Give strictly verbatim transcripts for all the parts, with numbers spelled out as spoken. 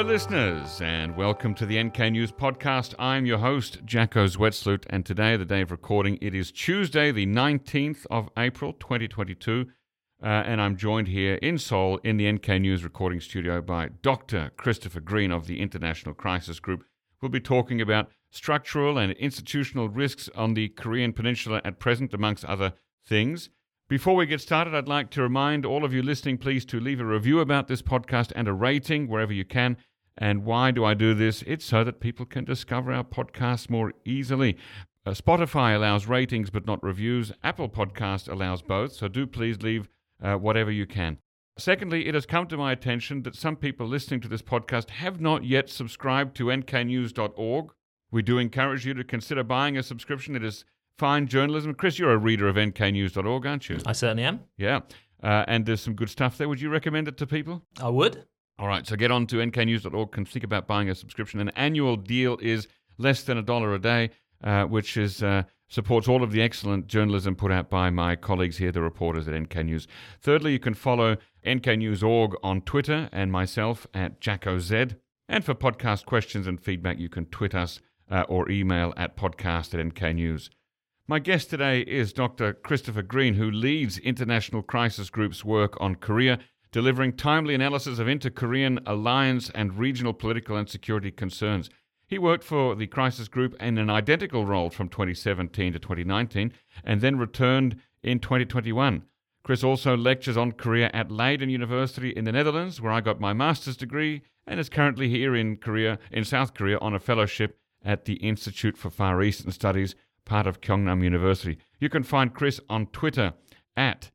Hello listeners, and welcome to the N K News podcast. I'm your host, Jacko Zwetsloot, and today, the day of recording, it is Tuesday, the nineteenth of April, twenty twenty-two, uh, and I'm joined here in Seoul in the N K News recording studio by Doctor Christopher Green of the International Crisis Group. We'll be talking about structural and institutional risks on the Korean Peninsula at present, amongst other things. Before we get started, I'd like to remind all of you listening, please, to leave a review about this podcast and a rating wherever you can. And why do I do this? It's so that people can discover our podcast more easily. Uh, Spotify allows ratings but not reviews. Apple Podcast allows both, so do please leave uh, whatever you can. Secondly, it has come to my attention that some people listening to this podcast have not yet subscribed to N K news dot org. We do encourage you to consider buying a subscription. It is fine journalism. Chris, you're a reader of N K news dot org, aren't you? I certainly am. Yeah. Uh, and there's some good stuff there. Would you recommend it to people? I would. All right. So get on to N K news dot org and think about buying a subscription. An annual deal is less than a dollar a day, uh, which is uh, supports all of the excellent journalism put out by my colleagues here, the reporters at N K News. Thirdly, you can follow N K news dot org on Twitter and myself at JackoZ. And for podcast questions and feedback, you can tweet us uh, or email at podcast at N K news. My guest today is Doctor Christopher Green, who leads International Crisis Group's work on Korea, delivering timely analysis of inter-Korean alliance and regional political and security concerns. He worked for the Crisis Group in an identical role from twenty seventeen to twenty nineteen, and then returned in twenty twenty-one. Chris also lectures on Korea at Leiden University in the Netherlands, where I got my master's degree, and is currently here in Korea, in South Korea, on a fellowship at the Institute for Far Eastern Studies, part of Kyungnam University. You can find Chris on Twitter at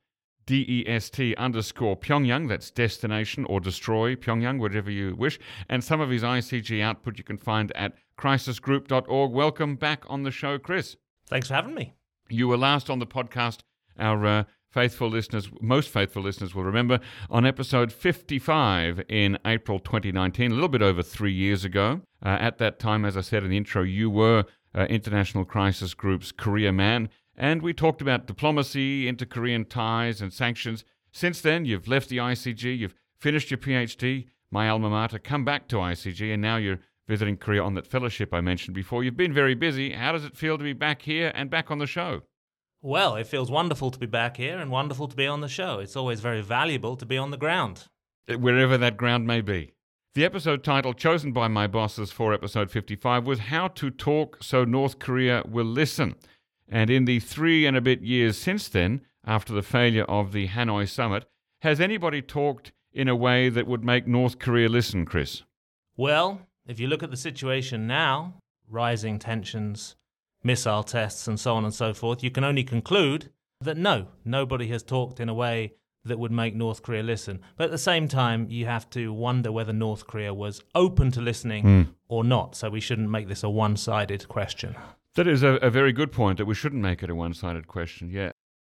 D E S T underscore Pyongyang, that's Destination or Destroy Pyongyang, whatever you wish, and some of his I C G output you can find at crisis group dot org. Welcome back on the show, Chris. Thanks for having me. You were last on the podcast, our uh, faithful listeners, most faithful listeners will remember, on episode fifty-five in April twenty nineteen, a little bit over three years ago. Uh, at that time, as I said in the intro, you were Uh, International Crisis Group's Korea man, and we talked about diplomacy, inter-Korean ties and sanctions. Since then, you've left the I C G, you've finished your PhD, my alma mater, come back to I C G, and now you're visiting Korea on that fellowship I mentioned before. You've been very busy. How does it feel to be back here and back on the show? Well, it feels wonderful to be back here and wonderful to be on the show. It's always very valuable to be on the ground, wherever that ground may be. The episode title chosen by my bosses for episode fifty-five was How to Talk So North Korea Will Listen. And in the three and a bit years since then, after the failure of the Hanoi summit, has anybody talked in a way that would make North Korea listen, Chris? Well, if you look at the situation now, rising tensions, missile tests, and so on and so forth, you can only conclude that no, nobody has talked in a way that would make North Korea listen. But at the same time, you have to wonder whether North Korea was open to listening mm. or not. So we shouldn't make this a one-sided question. That is a, a very good point, that we shouldn't make it a one-sided question, yeah.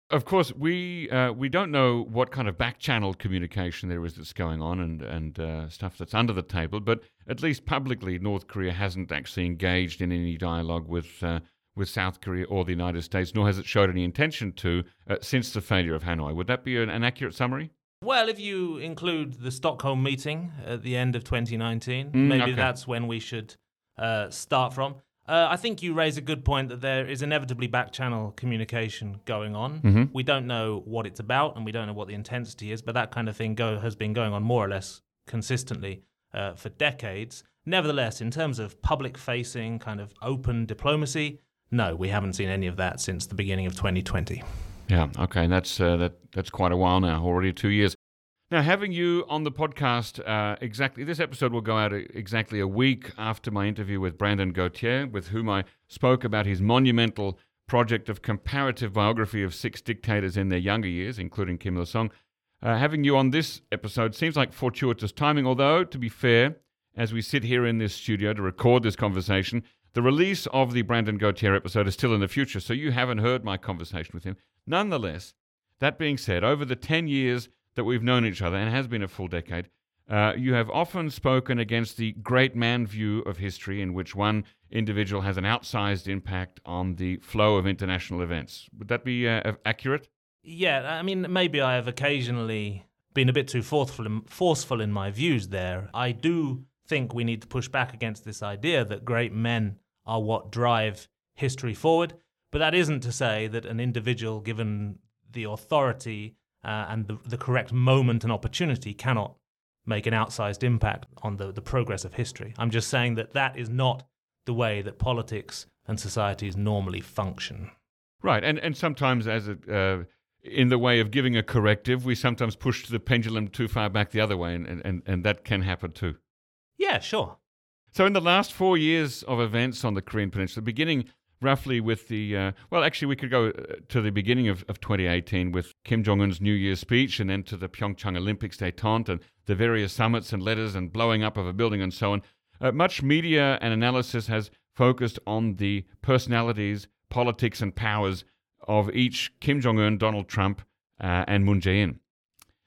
Of course, we uh, we don't know what kind of back-channel communication there is that's going on and, and uh, stuff that's under the table, but at least publicly, North Korea hasn't actually engaged in any dialogue with uh, with South Korea or the United States, nor has it showed any intention to uh, since the failure of Hanoi. Would that be an, an accurate summary? Well, if you include the Stockholm meeting at the end of twenty nineteen, mm, maybe okay. That's when we should uh, start from. Uh, I think you raise a good point that there is inevitably back-channel communication going on. Mm-hmm. We don't know what it's about and we don't know what the intensity is, but that kind of thing go, has been going on more or less consistently uh, for decades. Nevertheless, in terms of public-facing, kind of open diplomacy, no, we haven't seen any of that since the beginning of twenty twenty. Yeah, okay, and that's uh, that that's quite a while now, already two years. Now, having you on the podcast, uh, exactly this episode will go out exactly a week after my interview with Brandon Gauthier, with whom I spoke about his monumental project of comparative biography of six dictators in their younger years, including Kim Il Sung. Uh, having you on this episode seems like fortuitous timing, although, to be fair, as we sit here in this studio to record this conversation, the release of the Brandon Gauthier episode is still in the future, so you haven't heard my conversation with him. Nonetheless, that being said, over the ten years that we've known each other, and it has been a full decade, uh, you have often spoken against the great man view of history in which one individual has an outsized impact on the flow of international events. Would that be uh, accurate? Yeah, I mean, maybe I have occasionally been a bit too forceful in, forceful in my views there. I do think we need to push back against this idea that great men are what drive history forward. But that isn't to say that an individual, given the authority uh, and the, the correct moment and opportunity, cannot make an outsized impact on the, the progress of history. I'm just saying that that is not the way that politics and societies normally function. Right, and, and sometimes as a, uh, in the way of giving a corrective, we sometimes push the pendulum too far back the other way, and, and, and that can happen too. Yeah, sure. So in the last four years of events on the Korean Peninsula, beginning roughly with the, uh, well, actually we could go to the beginning of, of twenty eighteen with Kim Jong-un's New Year's speech, and then to the PyeongChang Olympics détente and the various summits and letters and blowing up of a building and so on. Uh, much media and analysis has focused on the personalities, politics and powers of each Kim Jong-un, Donald Trump uh, and Moon Jae-in.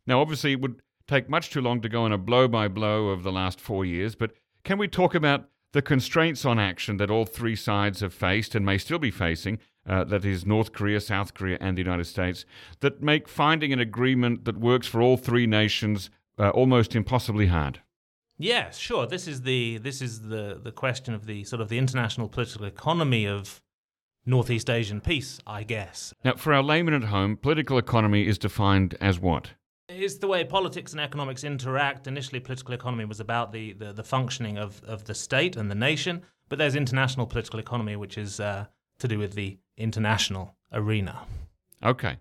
Now, obviously, it would take much too long to go on a blow-by-blow of the last four years, but can we talk about the constraints on action that all three sides have faced and may still be facing, uh, that is North Korea, South Korea and the United States, that make finding an agreement that works for all three nations uh, almost impossibly hard? Yes, sure. This is the this is the, the question of the sort of the international political economy of Northeast Asian peace, I guess. Now, for our layman at home, political economy is defined as what? It's the way politics and economics interact. Initially, political economy was about the, the, the functioning of, of the state and the nation, but there's international political economy, which is uh, to do with the international arena. Okay.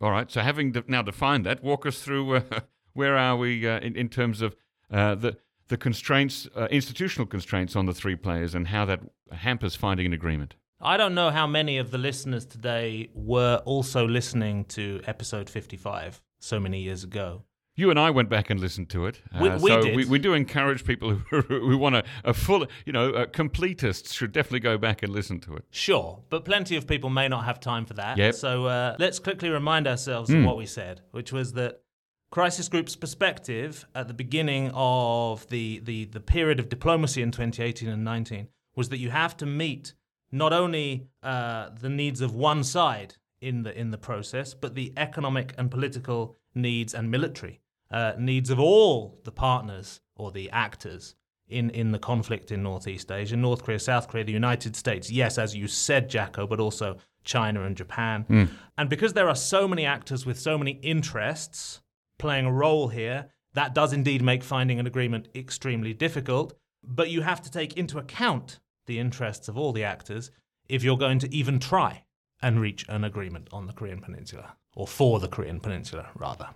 All right. So having de- now defined that, walk us through uh, where are we uh, in, in terms of uh, the, the constraints, uh, institutional constraints on the three players and how that hampers finding an agreement. I don't know how many of the listeners today were also listening to episode fifty-five so many years ago. You and I went back and listened to it. We, uh, we so did. We, we do encourage people who, who want a, a full, you know, a completist should definitely go back and listen to it. Sure, but plenty of people may not have time for that. Yep. So uh, let's quickly remind ourselves mm. of what we said, which was that Crisis Group's perspective at the beginning of the, the, the period of diplomacy in twenty eighteen and nineteen was that you have to meet not only uh, the needs of one side in the in the process, but the economic and political needs and military uh, needs of all the partners or the actors in, in the conflict in Northeast Asia, North Korea, South Korea, the United States, yes, as you said, Jacko, but also China and Japan. Mm. And because there are so many actors with so many interests playing a role here, that does indeed make finding an agreement extremely difficult, but you have to take into account the interests of all the actors if you're going to even try and reach an agreement on the Korean Peninsula, or for the Korean Peninsula, rather.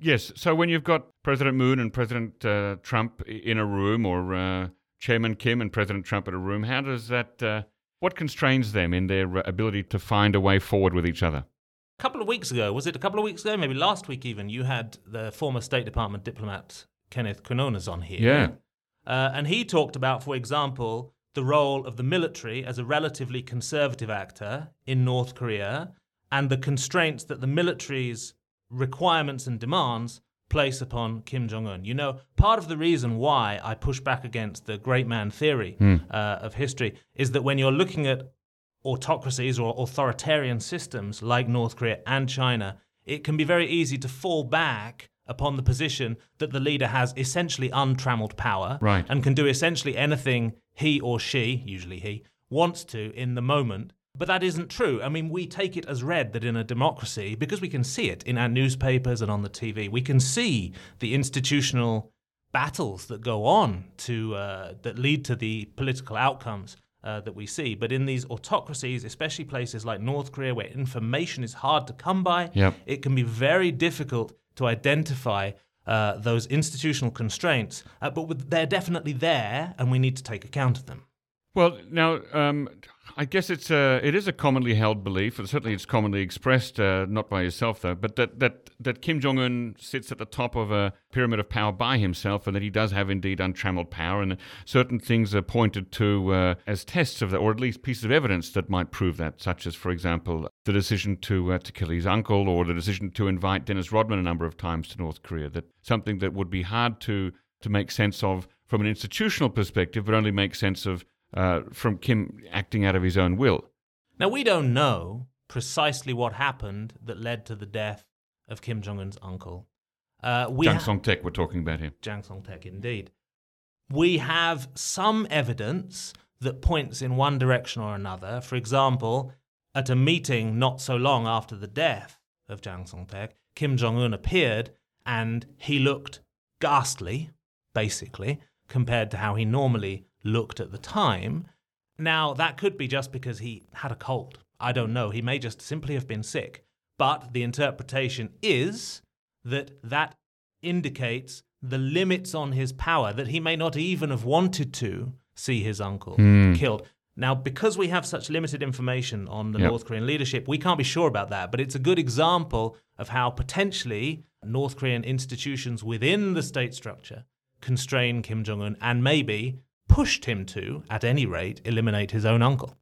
Yes, so when you've got President Moon and President uh, Trump in a room, or uh, Chairman Kim and President Trump in a room, how does that, uh, what constrains them in their ability to find a way forward with each other? A couple of weeks ago, was it a couple of weeks ago, maybe last week even, you had the former State Department diplomat Kenneth Cunones on here. Yeah. Uh, and he talked about, for example, the role of the military as a relatively conservative actor in North Korea and the constraints that the military's requirements and demands place upon Kim Jong-un. You know, part of the reason why I push back against the great man theory mm. uh, of history is that when you're looking at autocracies or authoritarian systems like North Korea and China, it can be very easy to fall back upon the position that the leader has essentially untrammeled power right. and can do essentially anything he or she, usually he, wants to in the moment. But that isn't true. I mean, we take it as read that in a democracy, because we can see it in our newspapers and on the T V, we can see the institutional battles that go on to uh, that lead to the political outcomes uh, that we see. But in these autocracies, especially places like North Korea, where information is hard to come by, yep. it can be very difficult to identify uh, those institutional constraints, uh, but with, they're definitely there, and we need to take account of them. Well, now, um, I guess it's a, it is a commonly held belief, and certainly it's commonly expressed, uh, not by yourself, though, but that, that, that Kim Jong-un sits at the top of a pyramid of power by himself, and that he does have indeed untrammeled power, and certain things are pointed to uh, as tests of that, or at least pieces of evidence that might prove that, such as, for example, the decision to, uh, to kill his uncle, or the decision to invite Dennis Rodman a number of times to North Korea, that something that would be hard to, to make sense of from an institutional perspective, but only make sense of Uh, from Kim acting out of his own will. Now, we don't know precisely what happened that led to the death of Kim Jong-un's uncle. Uh, we Jang ha- Song-taek, we're talking about here. Jang Song-taek, indeed. we have some evidence that points in one direction or another. For example, at a meeting not so long after the death of Chiang Sung-pek, Kim Jong-un appeared and he looked ghastly, basically, compared to how he normally looked at the time. Now, that could be just because he had a cold. I don't know. He may just simply have been sick. But the interpretation is that that indicates the limits on his power, that he may not even have wanted to see his uncle mm. killed. Now, because we have such limited information on the yep. North Korean leadership, we can't be sure about that. But it's a good example of how potentially North Korean institutions within the state structure constrain Kim Jong-un and maybe pushed him to, at any rate, eliminate his own uncle.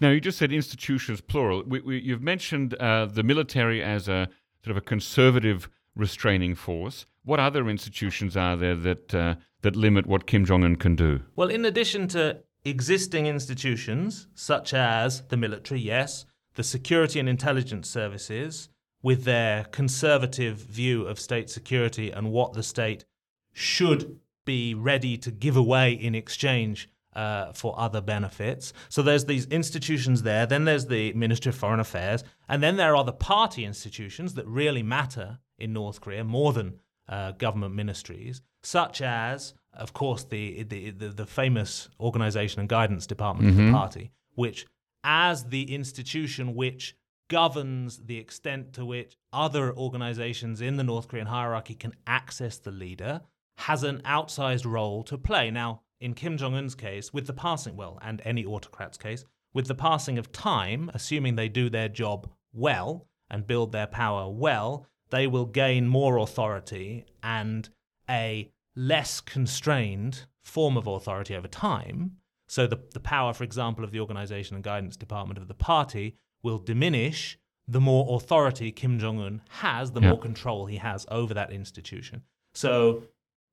Now, you just said institutions, plural. We, we, you've mentioned uh, the military as a sort of a conservative restraining force. What other institutions are there that uh, that limit what Kim Jong-un can do? Well, in addition to existing institutions, such as the military, yes, the security and intelligence services, with their conservative view of state security and what the state should be ready to give away in exchange uh, for other benefits. So there's these institutions there, then there's the Ministry of Foreign Affairs, and then there are the party institutions that really matter in North Korea, more than uh, government ministries, such as, of course, the the, the, the famous Organization and Guidance Department mm-hmm. of the party, which, as the institution which governs the extent to which other organizations in the North Korean hierarchy can access the leader, has an outsized role to play. Now, in Kim Jong-un's case, with the passing, well, and any autocrat's case, with the passing of time, assuming they do their job well and build their power well, they will gain more authority and a less constrained form of authority over time. So the, the power, for example, of the Organization and Guidance Department of the party will diminish the more authority Kim Jong-un has, the yeah. more control he has over that institution. So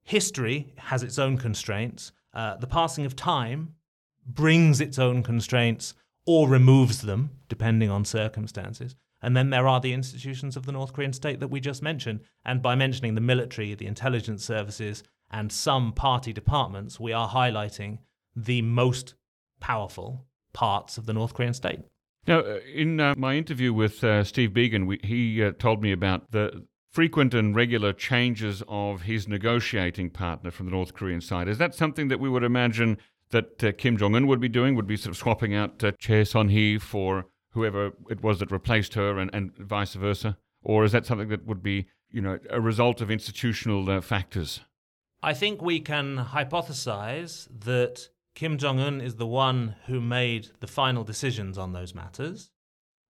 history has its own constraints. Uh, the passing of time brings its own constraints or removes them, depending on circumstances. And then there are the institutions of the North Korean state that we just mentioned. And by mentioning the military, the intelligence services, and some party departments, we are highlighting the most powerful parts of the North Korean state. Now, in uh, my interview with uh, Steve Biegun, we, he uh, told me about the frequent and regular changes of his negotiating partner from the North Korean side. Is that something that we would imagine that uh, Kim Jong-un would be doing, would be sort of swapping out uh, Choe Son-hui for whoever it was that replaced her and, and vice versa? Or is that something that would be, you know, a result of institutional uh, factors? I think we can hypothesize that Kim Jong-un is the one who made the final decisions on those matters,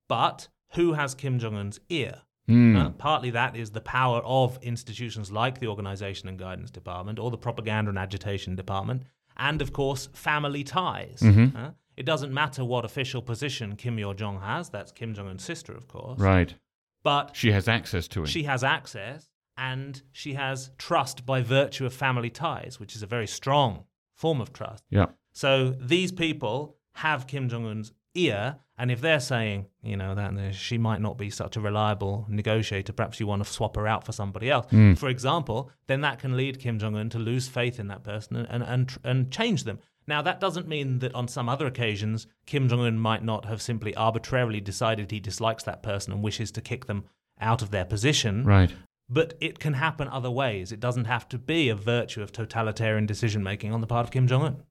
but who has Kim Jong-un's ear? Mm. Uh, partly that is the power of institutions like the Organization and Guidance Department or the Propaganda and Agitation Department, and, of course, family ties. Mm-hmm. Uh, it doesn't matter what official position Kim Yo Jong has. That's Kim Jong-un's sister, of course. Right. But she has access to it. She has access, and she has trust by virtue of family ties, which is a very strong form of trust. Yeah. So these people have Kim Jong-un's ear, and if they're saying, you know, that she might not be such a reliable negotiator, perhaps you want to swap her out for somebody else, mm. for example, then that can lead Kim Jong-un to lose faith in that person and and and change them. Now, that doesn't mean that on some other occasions Kim Jong-un might not have simply arbitrarily decided he dislikes that person and wishes to kick them out of their position. Right. But it can happen other ways. It doesn't have to be a virtue of totalitarian decision-making on the part of Kim Jong-un.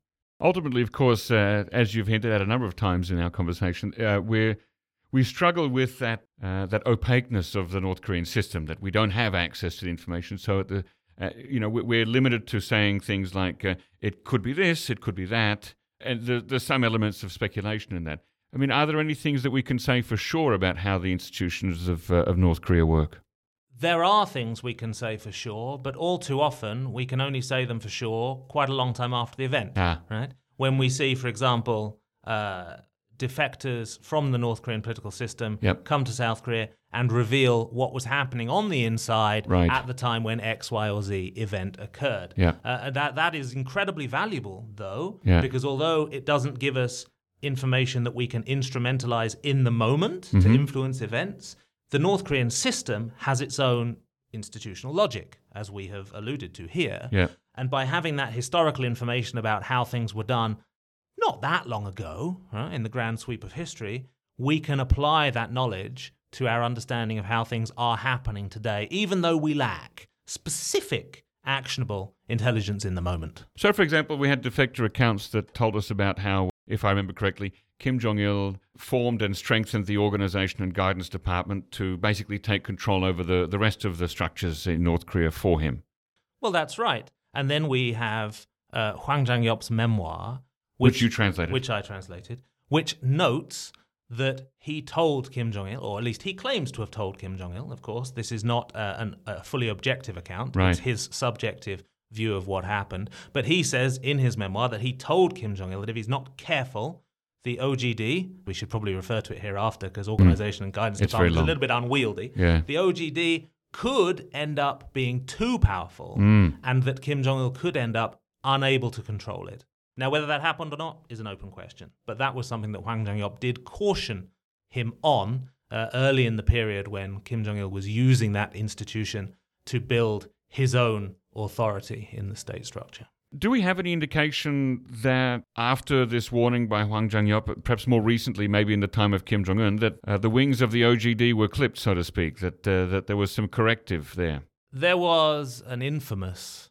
Ultimately, of course, uh, as you've hinted at a number of times in our conversation, uh, we we struggle with that uh, that opaqueness of the North Korean system, that we don't have access to the information. So, at the, uh, you know, we're limited to saying things like, uh, it could be this, it could be that, and there, there's some elements of speculation in that. I mean, are there any things that we can say for sure about how the institutions of uh, of North Korea work? There are things we can say for sure, but all too often we can only say them for sure quite a long time after the event, ah. right? When we see, for example, uh, defectors from the North Korean political system yep. come to South Korea and reveal what was happening on the inside right. at the time when X, Y, or Z event occurred. Yep. Uh, that that is incredibly valuable, though, yeah. because although it doesn't give us information that we can instrumentalize in the moment mm-hmm. to influence events, the North Korean system has its own institutional logic, as we have alluded to here. Yeah. And by having that historical information about how things were done not that long ago, right, in the grand sweep of history, we can apply that knowledge to our understanding of how things are happening today, even though we lack specific actionable intelligence in the moment. So, for example, we had defector accounts that told us about how, if I remember correctly, Kim Jong-il formed and strengthened the Organization and Guidance Department to basically take control over the, the rest of the structures in North Korea for him. Well, that's right. And then we have uh, Hwang Jang-yop's memoir. Which, which you translated. Which I translated. Which notes that he told Kim Jong-il, or at least he claims to have told Kim Jong-il, of course. This is not uh, an, a fully objective account. Right. It's his subjective view of what happened. But he says in his memoir that he told Kim Jong-il that if he's not careful, the O G D, we should probably refer to it hereafter because Organization mm. and Guidance Department is a little bit unwieldy. Yeah. The O G D could end up being too powerful mm. and that Kim Jong-il could end up unable to control it. Now, whether that happened or not is an open question. But that was something that Hwang Jang-yop did caution him on uh, early in the period when Kim Jong-il was using that institution to build his own authority in the state structure. Do we have any indication that after this warning by Hwang Jang-yop, perhaps more recently, maybe in the time of Kim Jong-un, that uh, the wings of the O G D were clipped, so to speak, that uh, that there was some corrective there? There was an infamous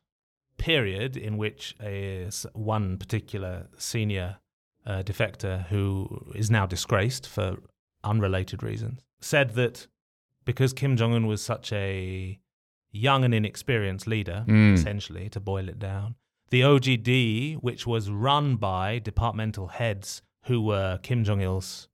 period in which a, one particular senior uh, defector, who is now disgraced for unrelated reasons, said that because Kim Jong-un was such a young and inexperienced leader, mm. essentially, to boil it down, the O G D, which was run by departmental heads who were Kim Jong-il's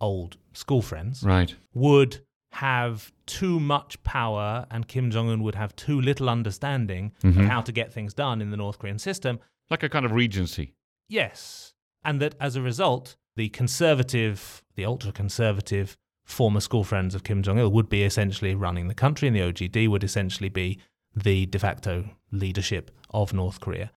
old school friends, right, would have too much power and Kim Jong-un would have too little understanding mm-hmm. of how to get things done in the North Korean system. Like a kind of regency. Yes. And that as a result, the conservative, the ultra-conservative former school friends of Kim Jong-il would be essentially running the country and the O G D would essentially be the de facto leadership of North Korea.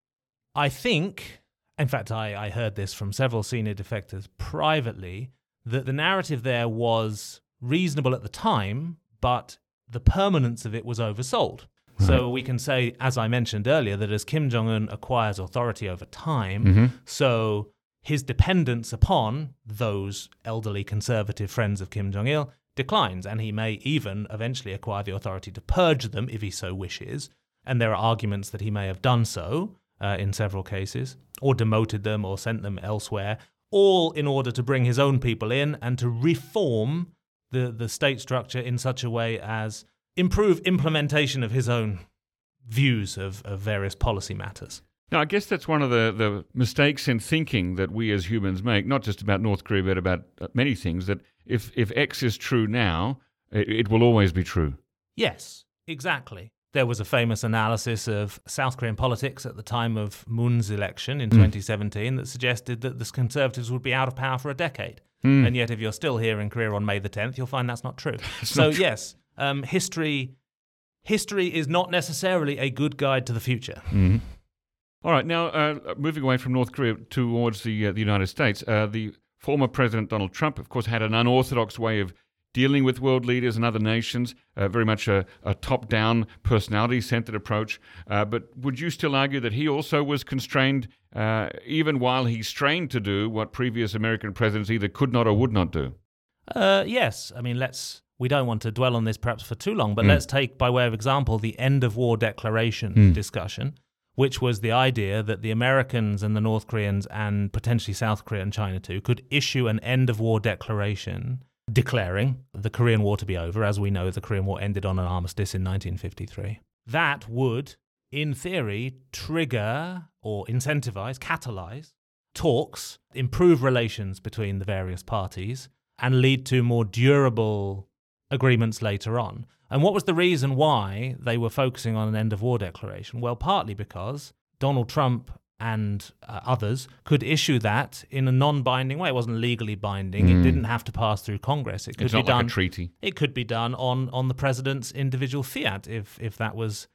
I think, in fact, I, I heard this from several senior defectors privately, that the narrative there was reasonable at the time, but the permanence of it was oversold. Right. So we can say, as I mentioned earlier, that as Kim Jong-un acquires authority over time, mm-hmm. so his dependence upon those elderly conservative friends of Kim Jong-il declines, and he may even eventually acquire the authority to purge them if he so wishes. And there are arguments that he may have done so uh, in several cases, or demoted them or sent them elsewhere, all in order to bring his own people in and to reform the, the state structure in such a way as improve implementation of his own views of, of various policy matters. Now, I guess that's one of the, the mistakes in thinking that we as humans make, not just about North Korea, but about many things, that if, if X is true now, it, it will always be true. Yes, exactly. There was a famous analysis of South Korean politics at the time of Moon's election in mm. twenty seventeen that suggested that the Conservatives would be out of power for a decade. Mm. And yet if you're still here in Korea on May the tenth, you'll find that's not true. That's so not tr- yes, um, history history is not necessarily a good guide to the future. Mm. All right, now uh, moving away from North Korea towards the, uh, the United States, uh, the former President Donald Trump, of course, had an unorthodox way of dealing with world leaders and other nations, uh, very much a, a top-down, personality-centered approach. Uh, but would you still argue that he also was constrained, uh, even while he strained to do what previous American presidents either could not or would not do? Uh, yes. I mean, let's. We don't want to dwell on this perhaps for too long, but mm. let's take, by way of example, the end-of-war declaration mm. discussion, which was the idea that the Americans and the North Koreans and potentially South Korea and China too could issue an end-of-war declaration declaring the Korean War to be over. As we know, the Korean War ended on an armistice in nineteen fifty-three. That would, in theory, trigger or incentivize, catalyze talks, improve relations between the various parties, and lead to more durable agreements later on. And what was the reason why they were focusing on an end-of-war declaration? Well, partly because Donald Trump and uh, others could issue that in a non-binding way. It wasn't legally binding. Mm. It didn't have to pass through Congress. It could it's not be done, like a treaty. It could be done on, on the president's individual fiat if if that was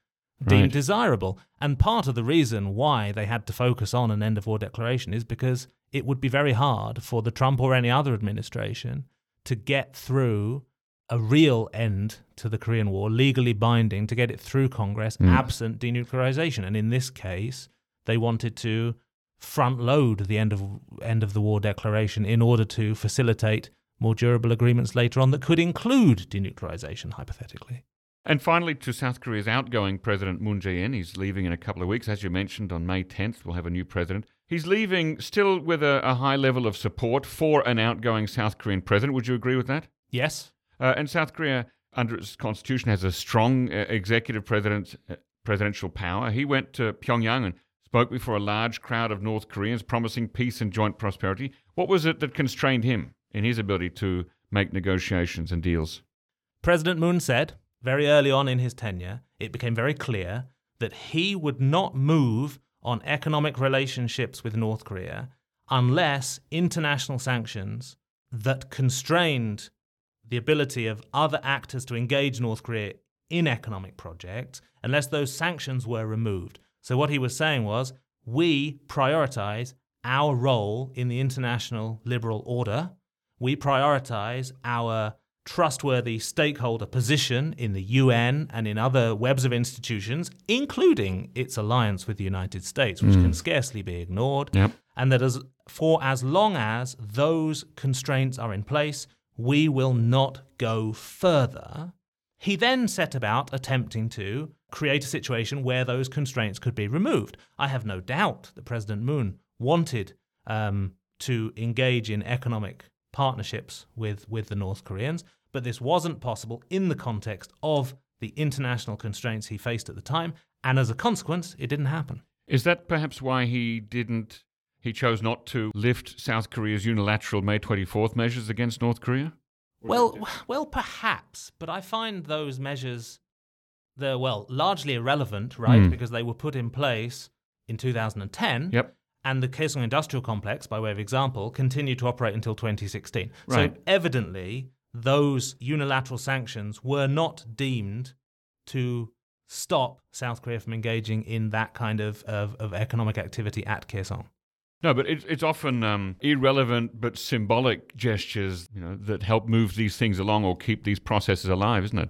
deemed right. desirable. And part of the reason why they had to focus on an end-of-war declaration is because it would be very hard for the Trump or any other administration to get through a real end to the Korean War, legally binding, to get it through Congress, mm. absent denuclearization. And in this case, they wanted to front load the end of end of the war declaration in order to facilitate more durable agreements later on that could include denuclearization, hypothetically. And finally, to South Korea's outgoing President Moon Jae-in. He's leaving in a couple of weeks. As you mentioned, on May tenth, we'll have a new president. He's leaving still with a, a high level of support for an outgoing South Korean president. Would you agree with that? Yes. Uh, and South Korea, under its constitution, has a strong uh, executive president, uh, presidential power. He went to Pyongyang and spoke before a large crowd of North Koreans, promising peace and joint prosperity. What was it that constrained him in his ability to make negotiations and deals? President Moon said, very early on in his tenure, it became very clear that he would not move on economic relationships with North Korea unless international sanctions that constrained the ability of other actors to engage North Korea in economic projects, unless those sanctions were removed. So what he was saying was, we prioritize our role in the international liberal order. We prioritize our trustworthy stakeholder position in the U N and in other webs of institutions, including its alliance with the United States, which mm. can scarcely be ignored. Yep. And that as for as long as those constraints are in place, we will not go further. He then set about attempting to create a situation where those constraints could be removed. I have no doubt that President Moon wanted um, to engage in economic partnerships with, with the North Koreans, but this wasn't possible in the context of the international constraints he faced at the time, and as a consequence, it didn't happen. Is that perhaps why he didn't He chose not to lift South Korea's unilateral May twenty-fourth measures against North Korea? Well, well, perhaps, but I find those measures, they're, well, largely irrelevant, right? Mm. Because they were put in place in two thousand ten, yep. and the Kaesong Industrial Complex, by way of example, continued to operate until twenty sixteen. Right. So evidently, those unilateral sanctions were not deemed to stop South Korea from engaging in that kind of, of, of economic activity at Kaesong. No, but it, it's often um, irrelevant but symbolic gestures, you know, that help move these things along or keep these processes alive, isn't it?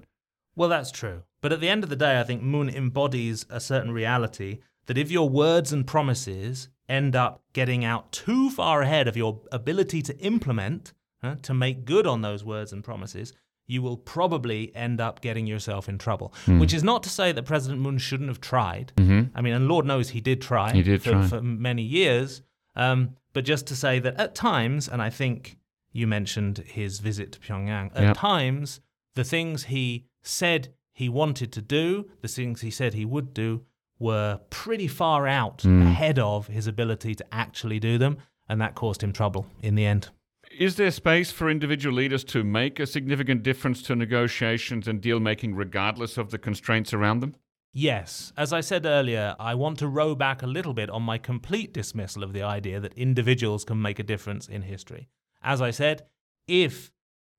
Well, that's true. But at the end of the day, I think Moon embodies a certain reality that if your words and promises end up getting out too far ahead of your ability to implement, huh, to make good on those words and promises, you will probably end up getting yourself in trouble. Mm. Which is not to say that President Moon shouldn't have tried. Mm-hmm. I mean, and Lord knows he did try, he did for, try. for many years. Um, but just to say that at times, and I think you mentioned his visit to Pyongyang, at yep. times the things he said he wanted to do, the things he said he would do, were pretty far out mm. ahead of his ability to actually do them, and that caused him trouble in the end. Is there space for individual leaders to make a significant difference to negotiations and deal-making regardless of the constraints around them? Yes. As I said earlier, I want to row back a little bit on my complete dismissal of the idea that individuals can make a difference in history. As I said, if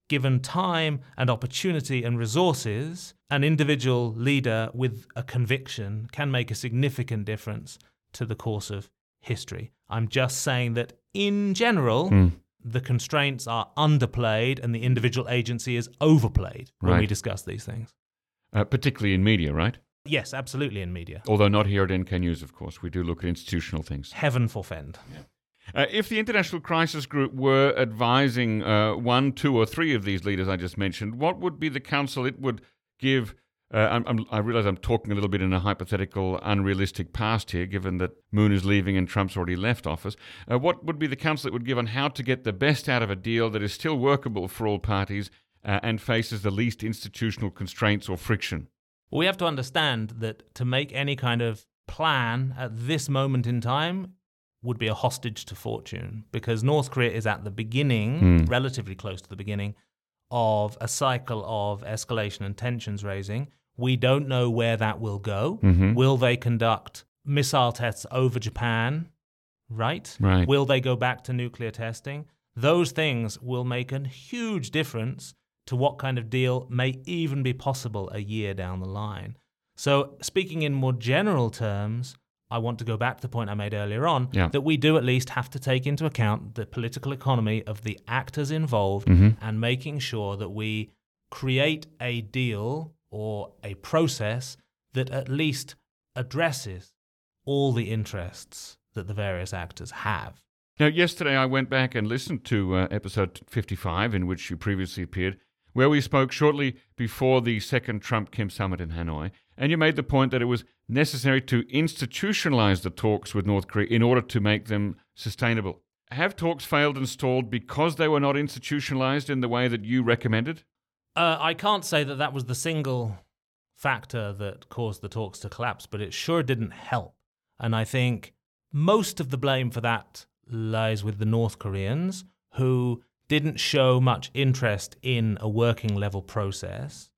given time and opportunity and resources, an individual leader with a conviction can make a significant difference to the course of history. I'm just saying that in general, mm. the constraints are underplayed and the individual agency is overplayed when right. we discuss these things. Uh, particularly in media, right? Yes, absolutely in media. Although not here at N K News, of course. We do look at institutional things. Heaven forfend. Yeah. Uh, if the International Crisis Group were advising uh, one, two, or three of these leaders I just mentioned, what would be the counsel it would give? Uh, I'm, I'm, I realize I'm talking a little bit in a hypothetical, unrealistic past here, given that Moon is leaving and Trump's already left office. Uh, what would be the counsel it would give on how to get the best out of a deal that is still workable for all parties uh, and faces the least institutional constraints or friction? We have to understand that to make any kind of plan at this moment in time would be a hostage to fortune, because North Korea is at the beginning, mm. relatively close to the beginning, of a cycle of escalation and tensions raising. We don't know where that will go. Mm-hmm. Will they conduct missile tests over Japan, right? right? Will they go back to nuclear testing? Those things will make a huge difference to what kind of deal may even be possible a year down the line. So speaking in more general terms, I want to go back to the point I made earlier on, yeah. that we do at least have to take into account the political economy of the actors involved mm-hmm. and making sure that we create a deal or a process that at least addresses all the interests that the various actors have. Now, yesterday I went back and listened to uh, episode fifty-five, in which you previously appeared, where we spoke shortly before the second Trump-Kim summit in Hanoi, and you made the point that it was necessary to institutionalize the talks with North Korea in order to make them sustainable. Have talks failed and stalled because they were not institutionalized in the way that you recommended? Uh, I can't say that that was the single factor that caused the talks to collapse, but it sure didn't help. And I think most of the blame for that lies with the North Koreans, who didn't show much interest in a working level process,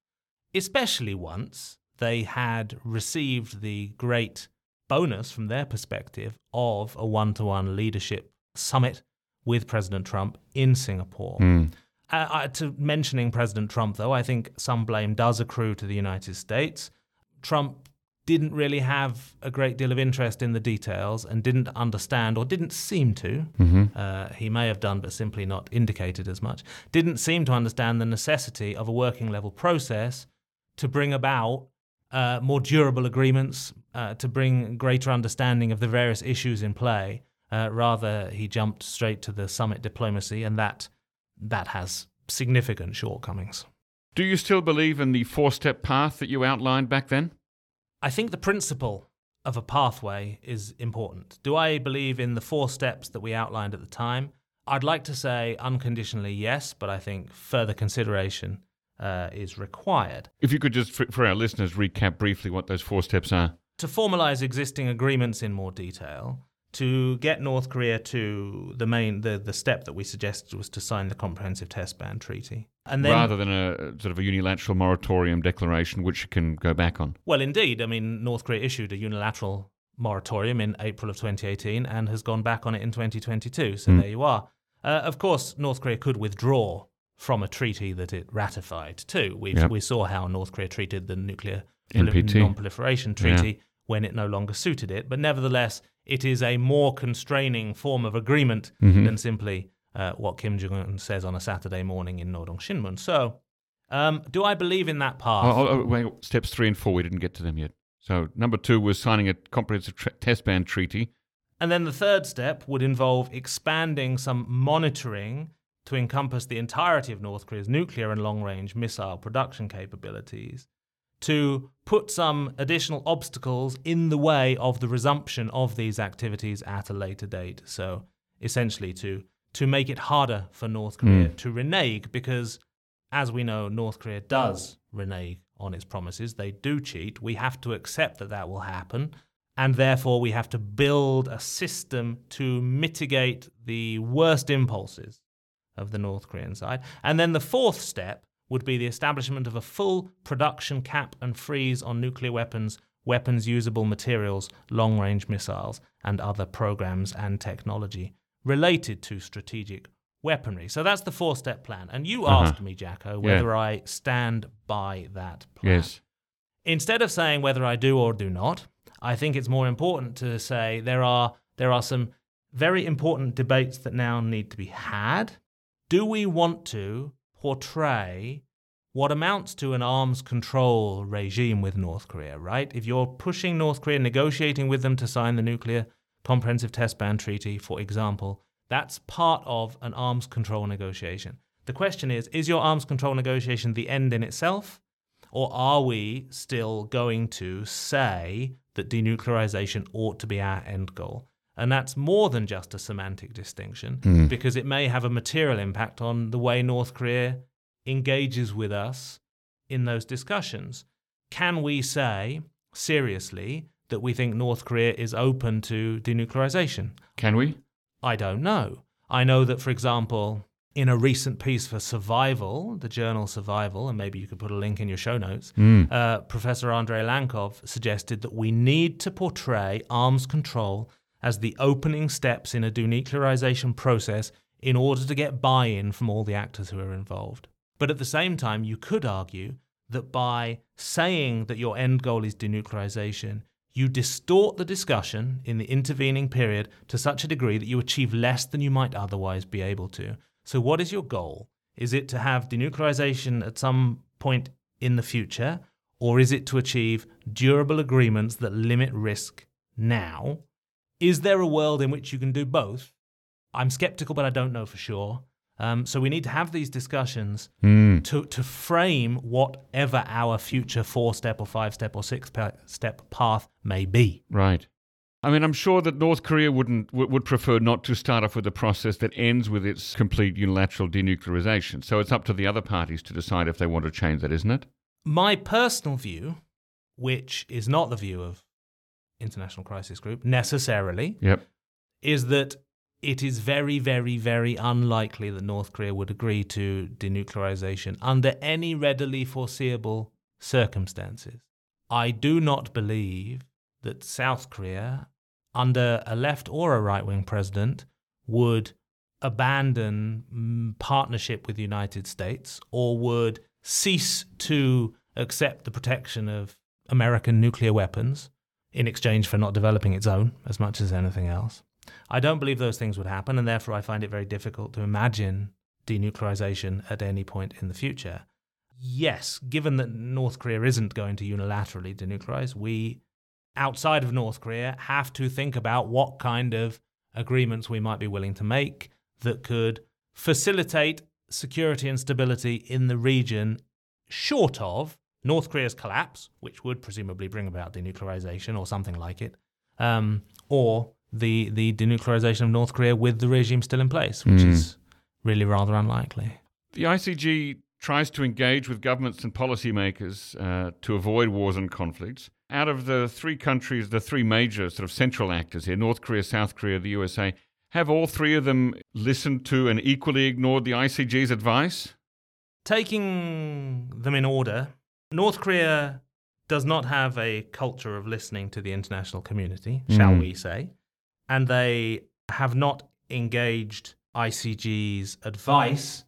especially once they had received the great bonus from their perspective of a one-to-one leadership summit with President Trump in Singapore. Mm. Uh, uh, to mentioning President Trump, though, I think some blame does accrue to the United States. Trump didn't really have a great deal of interest in the details and didn't understand, or didn't seem to, mm-hmm. uh, he may have done but simply not indicated as much, didn't seem to understand the necessity of a working level process to bring about uh, more durable agreements, uh, to bring greater understanding of the various issues in play. Uh, rather, he jumped straight to the summit diplomacy, and that that has significant shortcomings. Do you still believe in the four-step path that you outlined back then? I think the principle of a pathway is important. Do I believe in the four steps that we outlined at the time? I'd like to say unconditionally yes, but I think further consideration uh, is required. If you could just, for, for our listeners, recap briefly what those four steps are. To formalise existing agreements in more detail, to get North Korea to the main, the, the step that we suggested was to sign the Comprehensive Test Ban Treaty. And then, rather than a sort of a unilateral moratorium declaration, which you can go back on. Well, indeed. I mean, North Korea issued a unilateral moratorium in April of twenty eighteen and has gone back on it in twenty twenty-two. So mm. there you are. Uh, of course, North Korea could withdraw from a treaty that it ratified too. We yep. we saw how North Korea treated the Nuclear N P T. Non-Proliferation Treaty yeah. when it no longer suited it. But nevertheless, it is a more constraining form of agreement mm-hmm. than simply uh, what Kim Jong-un says on a Saturday morning in Nodong Shinmun. So, um, do I believe in that path? Oh, oh, oh, wait, steps three and four, we didn't get to them yet. So, number two was signing a comprehensive tra- test ban treaty. And then the third step would involve expanding some monitoring to encompass the entirety of North Korea's nuclear and long-range missile production capabilities, to put some additional obstacles in the way of the resumption of these activities at a later date. So essentially to to make it harder for North Korea mm. to renege, because as we know, North Korea does renege on its promises. They do cheat. We have to accept that that will happen, and therefore we have to build a system to mitigate the worst impulses of the North Korean side. And then the fourth step would be the establishment of a full production cap and freeze on nuclear weapons, weapons usable materials, long-range missiles, and other programs and technology related to strategic weaponry. So that's the four-step plan. And you uh-huh. asked me, Jacko, whether yeah. I stand by that plan. Yes. Instead of saying whether I do or do not, I think it's more important to say there are there are some very important debates that now need to be had. Do we want to portray what amounts to an arms control regime with North Korea, right? If you're pushing North Korea, negotiating with them to sign the Nuclear Comprehensive Test Ban Treaty, for example, that's part of an arms control negotiation. The question is, is your arms control negotiation the end in itself? Or are we still going to say that denuclearization ought to be our end goal? And that's more than just a semantic distinction, mm. because it may have a material impact on the way North Korea engages with us in those discussions. Can we say, seriously, that we think North Korea is open to denuclearization? Can we? I don't know. I know that, for example, in a recent piece for Survival, the journal Survival, and maybe you could put a link in your show notes, mm. uh, Professor Andrei Lankov suggested that we need to portray arms control as the opening steps in a denuclearization process in order to get buy-in from all the actors who are involved. But at the same time, you could argue that by saying that your end goal is denuclearization, you distort the discussion in the intervening period to such a degree that you achieve less than you might otherwise be able to. So what is your goal? Is it to have denuclearization at some point in the future, or is it to achieve durable agreements that limit risk now? Is there a world in which you can do both? I'm skeptical, but I don't know for sure. Um, so we need to have these discussions mm. to, to frame whatever our future four-step or five-step or six-step path may be. Right. I mean, I'm sure that North Korea wouldn't would prefer not to start off with a process that ends with its complete unilateral denuclearization. So it's up to the other parties to decide if they want to change that, isn't it? My personal view, which is not the view of International Crisis Group necessarily, yep. is that it is very, very, very unlikely that North Korea would agree to denuclearization under any readily foreseeable circumstances. I do not believe that South Korea, under a left or a right-wing president, would abandon partnership with the United States or would cease to accept the protection of American nuclear weapons in exchange for not developing its own as much as anything else. I don't believe those things would happen, and therefore I find it very difficult to imagine denuclearization at any point in the future. Yes, given that North Korea isn't going to unilaterally denuclearize, we outside of North Korea have to think about what kind of agreements we might be willing to make that could facilitate security and stability in the region short of North Korea's collapse, which would presumably bring about denuclearization or something like it, um, or the the denuclearization of North Korea with the regime still in place, which mm. is really rather unlikely. The I C G tries to engage with governments and policymakers uh, to avoid wars and conflicts. Out of the three countries, the three major sort of central actors here, North Korea, South Korea, the U S A, have all three of them listened to and equally ignored the I C G's advice? Taking them in order, North Korea does not have a culture of listening to the international community, mm. shall we say, and they have not engaged I C G's advice.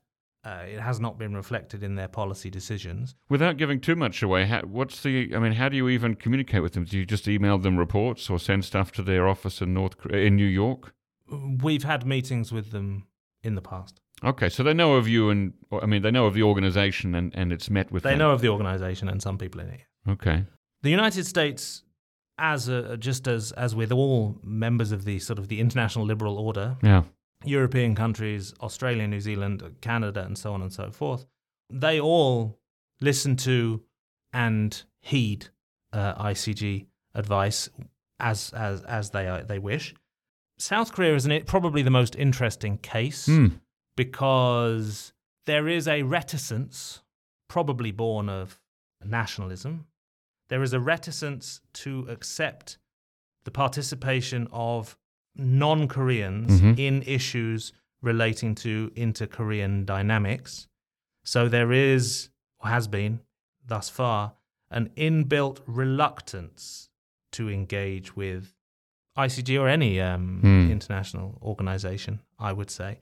Uh, it has not been reflected in their policy decisions. Without giving too much away, how, what's the? I mean, how do you even communicate with them? Do you just email them reports or send stuff to their office in North in New York? We've had meetings with them in the past. Okay, so they know of you, and I mean, they know of the organization, and, and it's met with. They them. know of the organization and some people in it. Okay. The United States, as a, just as as with all members of the sort of the international liberal order. Yeah. European countries, Australia, New Zealand, Canada, and so on and so forth, they all listen to and heed uh, I C G advice as as as they uh, they wish. South Korea is an, probably the most interesting case mm. because there is a reticence, probably born of nationalism. There is a reticence to accept the participation of non-Koreans mm-hmm. in issues relating to inter-Korean dynamics. So there is, or has been thus far, an inbuilt reluctance to engage with I C G or any um, mm. international organization, I would say.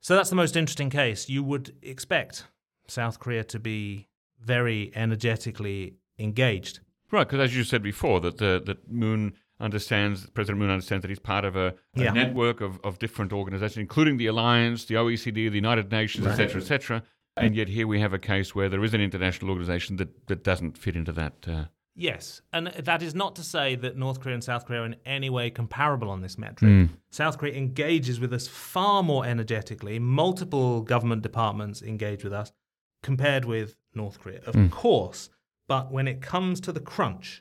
So that's the most interesting case. You would expect South Korea to be very energetically engaged. Right, because as you said before, that the that Moon... understands, President Moon understands that he's part of a, a yeah. network of, of different organizations, including the Alliance, the O E C D, the United Nations, et cetera, et cetera. And yet here we have a case where there is an international organization that, that doesn't fit into that. Uh... Yes, and that is not to say that North Korea and South Korea are in any way comparable on this metric. Mm. South Korea engages with us far more energetically. Multiple government departments engage with us compared with North Korea, of mm. course. But when it comes to the crunch,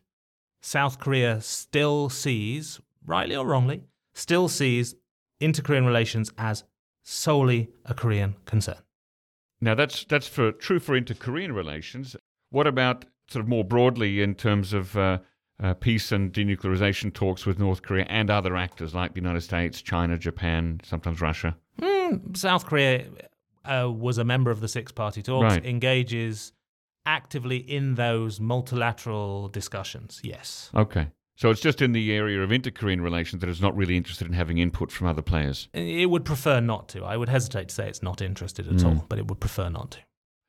South Korea still sees, rightly or wrongly, still sees inter-Korean relations as solely a Korean concern. Now, that's that's for true for inter-Korean relations. What about sort of more broadly in terms of uh, uh, peace and denuclearization talks with North Korea and other actors like the United States, China, Japan, sometimes Russia? Mm, South Korea uh, was a member of the six-party talks, right. engages... actively in those multilateral discussions, yes. Okay. So it's just in the area of inter-Korean relations that it's not really interested in having input from other players? It would prefer not to. I would hesitate to say it's not interested at mm. all, but it would prefer not to.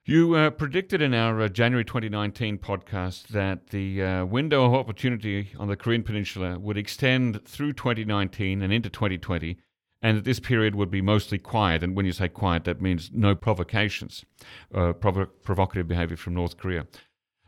You uh, predicted in our uh, January twenty nineteen podcast that the uh, window of opportunity on the Korean Peninsula would extend through twenty nineteen and into twenty twenty and that this period would be mostly quiet. And when you say quiet, that means no provocations, uh, provo- provocative behavior from North Korea.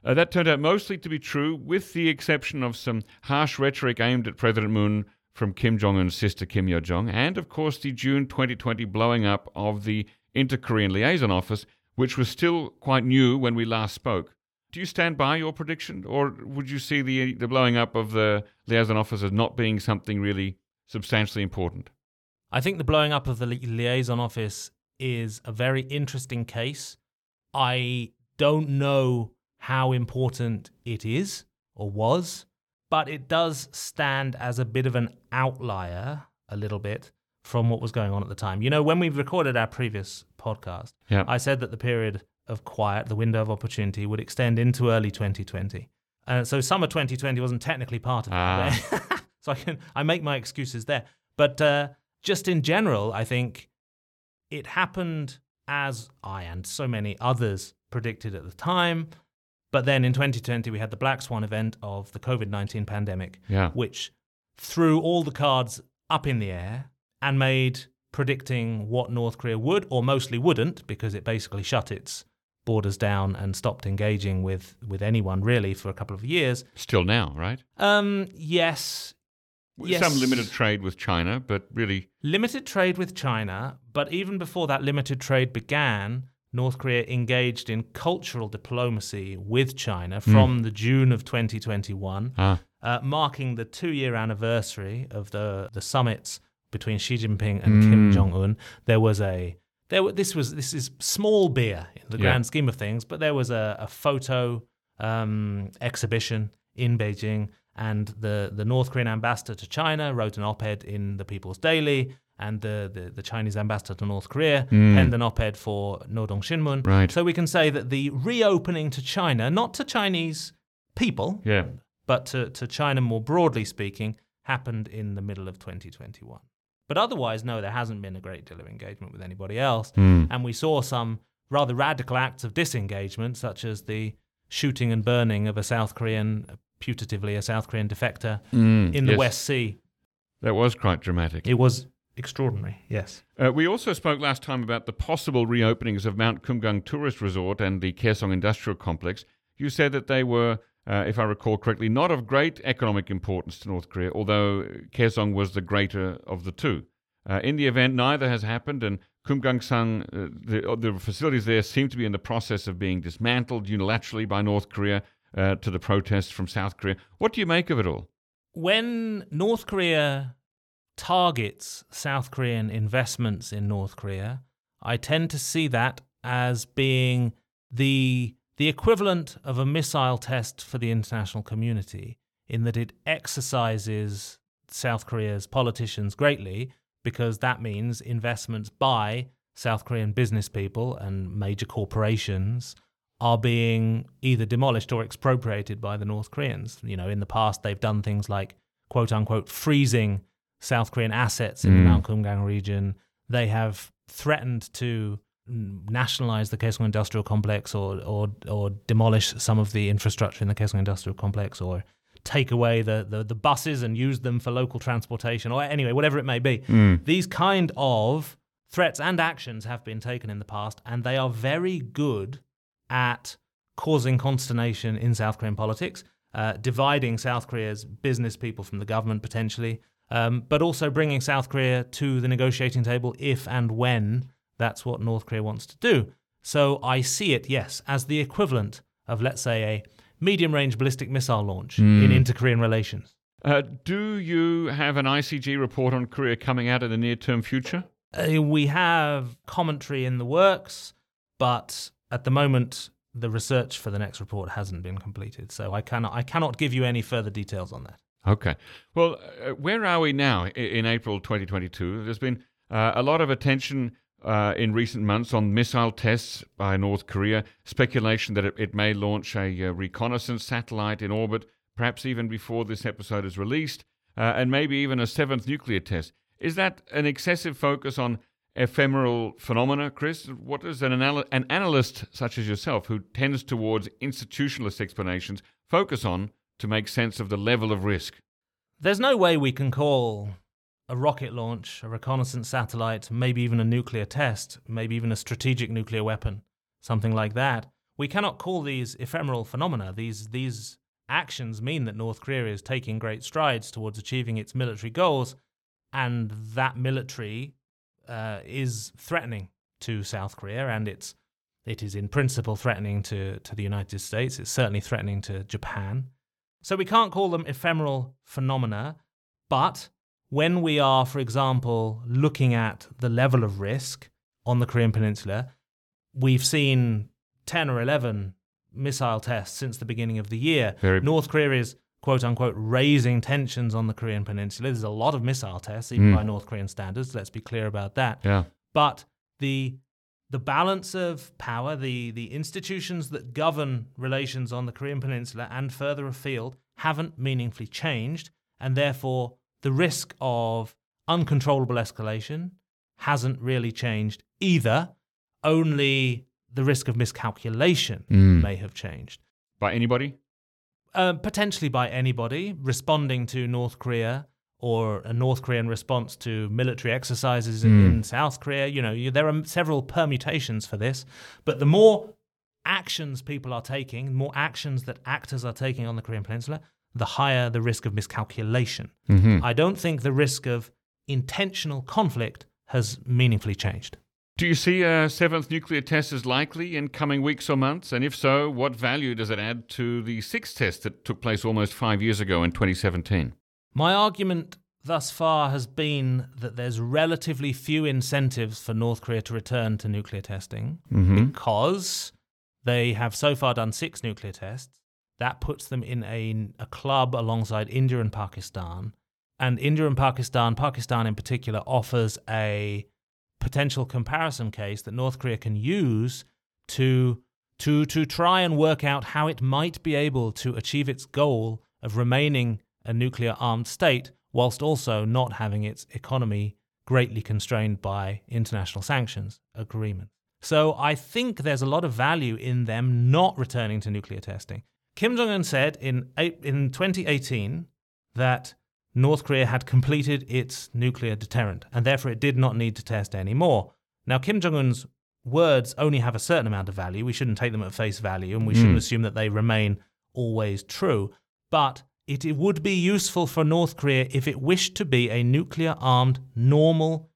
Uh, that turned out mostly to be true, with the exception of some harsh rhetoric aimed at President Moon from Kim Jong-un's sister Kim Yo Jong, and of course the June twenty twenty blowing up of the Inter-Korean Liaison Office, which was still quite new when we last spoke. Do you stand by your prediction, or would you see the the blowing up of the Liaison Office as not being something really substantially important? I think the blowing up of the li- Liaison Office is a very interesting case. I don't know how important it is or was, but it does stand as a bit of an outlier a little bit from what was going on at the time. You know, when we recorded our previous podcast, yeah. I said that the period of quiet, the window of opportunity, would extend into early twenty twenty. Uh, so summer twenty twenty wasn't technically part of that. Ah. So I can I make my excuses there. But uh, just in general, I think it happened as I and so many others predicted at the time. But then in twenty twenty, we had the black swan event of the covid nineteen pandemic, yeah. which threw all the cards up in the air and made predicting what North Korea would, or mostly wouldn't, because it basically shut its borders down and stopped engaging with, with anyone really for a couple of years. Still now, right? Um, yes. Yes. Some limited trade with China, but really... Limited trade with China, but even before that limited trade began, North Korea engaged in cultural diplomacy with China from mm. the June of twenty twenty-one, ah. uh, marking the two-year anniversary of the, the summits between Xi Jinping and mm. Kim Jong-un. There was a... there. Were, this was this is small beer in the yeah. grand scheme of things, but there was a, a photo um, exhibition in Beijing, and the, the North Korean ambassador to China wrote an op-ed in the People's Daily, and the, the, the Chinese ambassador to North Korea mm. penned an op-ed for Nodong Shinmun. Right. So we can say that the reopening to China, not to Chinese people, yeah. but to, to China more broadly speaking, happened in the middle of twenty twenty-one. But otherwise, no, there hasn't been a great deal of engagement with anybody else. Mm. And we saw some rather radical acts of disengagement, such as the shooting and burning of a South Korean, putatively a South Korean defector mm. in the yes. West Sea. That was quite dramatic. It was... extraordinary, yes. Uh, we also spoke last time about the possible reopenings of Mount Kumgang Tourist Resort and the Kaesong Industrial Complex. You said that they were, uh, if I recall correctly, not of great economic importance to North Korea, although Kaesong was the greater of the two. Uh, in the event, neither has happened, and Kumgang-sang, uh, the, the facilities there seem to be in the process of being dismantled unilaterally by North Korea uh, to the protests from South Korea. What do you make of it all? When North Korea targets South Korean investments in North Korea, I tend to see that as being the the equivalent of a missile test for the international community, in that it exercises South Korea's politicians greatly, because that means investments by South Korean business people and major corporations are being either demolished or expropriated by the North Koreans. You know, in the past they've done things like quote-unquote freezing South Korean assets in mm. the Mount Kumgang region. They have threatened to nationalize the Kaesong Industrial Complex, or, or or demolish some of the infrastructure in the Kaesong Industrial Complex, or take away the, the, the buses and use them for local transportation, or anyway, whatever it may be. Mm. These kind of threats and actions have been taken in the past, and they are very good at causing consternation in South Korean politics, uh, dividing South Korea's business people from the government potentially, Um, but also bringing South Korea to the negotiating table if and when that's what North Korea wants to do. So I see it, yes, as the equivalent of, let's say, a medium-range ballistic missile launch mm. in inter-Korean relations. Uh, do you have an I C G report on Korea coming out in the near-term future? Uh, we have commentary in the works, but at the moment the research for the next report hasn't been completed. So I cannot, I cannot give you any further details on that. Okay. Well, uh, where are we now in April twenty twenty-two? There's been uh, a lot of attention uh, in recent months on missile tests by North Korea, speculation that it, it may launch a uh, reconnaissance satellite in orbit, perhaps even before this episode is released, uh, and maybe even a seventh nuclear test. Is that an excessive focus on ephemeral phenomena, Chris? What does an, anal- an analyst such as yourself, who tends towards institutionalist explanations, focus on to make sense of the level of risk? There's no way we can call a rocket launch, a reconnaissance satellite, maybe even a nuclear test, maybe even a strategic nuclear weapon, something like that. We cannot call these ephemeral phenomena. These, these actions mean that North Korea is taking great strides towards achieving its military goals, and that military uh, is threatening to South Korea, and it's, it is in principle threatening to, to the United States. It's certainly threatening to Japan. So we can't call them ephemeral phenomena, but when we are, for example, looking at the level of risk on the Korean Peninsula, we've seen ten or eleven missile tests since the beginning of the year. Very North Korea is, quote-unquote, raising tensions on the Korean Peninsula. There's a lot of missile tests, even mm. by North Korean standards. Let's be clear about that. Yeah. But the the balance of power, the the institutions that govern relations on the Korean Peninsula and further afield haven't meaningfully changed, and therefore the risk of uncontrollable escalation hasn't really changed either. Only the risk of miscalculation mm. may have changed. By anybody? Uh, potentially by anybody responding to North Korea or a North Korean response to military exercises mm. in, in South Korea. You know, you, there are several permutations for this. But the more actions people are taking, the more actions that actors are taking on the Korean Peninsula, the higher the risk of miscalculation. Mm-hmm. I don't think the risk of intentional conflict has meaningfully changed. Do you see a seventh nuclear test as likely in coming weeks or months? And if so, what value does it add to the sixth test that took place almost five years ago in twenty seventeen? My argument thus far has been that there's relatively few incentives for North Korea to return to nuclear testing mm-hmm. because they have so far done six nuclear tests. That puts them in a, a club alongside India and Pakistan. And India and Pakistan, Pakistan in particular, offers a potential comparison case that North Korea can use to, to, to try and work out how it might be able to achieve its goal of remaining a nuclear-armed state whilst also not having its economy greatly constrained by international sanctions agreements. So I think there's a lot of value in them not returning to nuclear testing. Kim Jong-un said in in twenty eighteen that North Korea had completed its nuclear deterrent, and therefore it did not need to test anymore. Now, Kim Jong-un's words only have a certain amount of value. We shouldn't take them at face value, and we mm. shouldn't assume that they remain always true. But it, it would be useful for North Korea if it wished to be a nuclear-armed, normal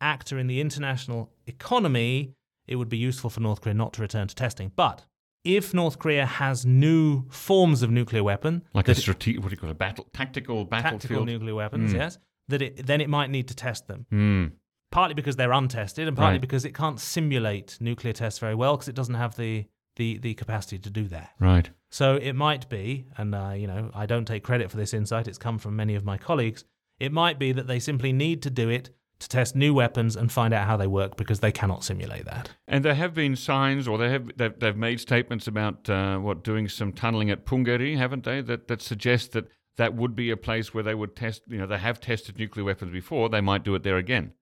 actor in the international economy. It would be useful for North Korea not to return to testing. But if North Korea has new forms of nuclear weapon, like a strategic, what do you call it, a battle, tactical battlefield, tactical nuclear weapons, mm. yes, that it, then it might need to test them. Mm. Partly because they're untested, and partly right. because it can't simulate nuclear tests very well, because it doesn't have the, the the capacity to do that. Right. So it might be, and uh, you know, I don't take credit for this insight; it's come from many of my colleagues. It might be that they simply need to do it to test new weapons and find out how they work, because they cannot simulate that. And there have been signs, or they have they've, they've made statements about uh, what doing some tunneling at Pungeri, haven't they? That that suggests that that would be a place where they would test. You know, they have tested nuclear weapons before. They might do it there again.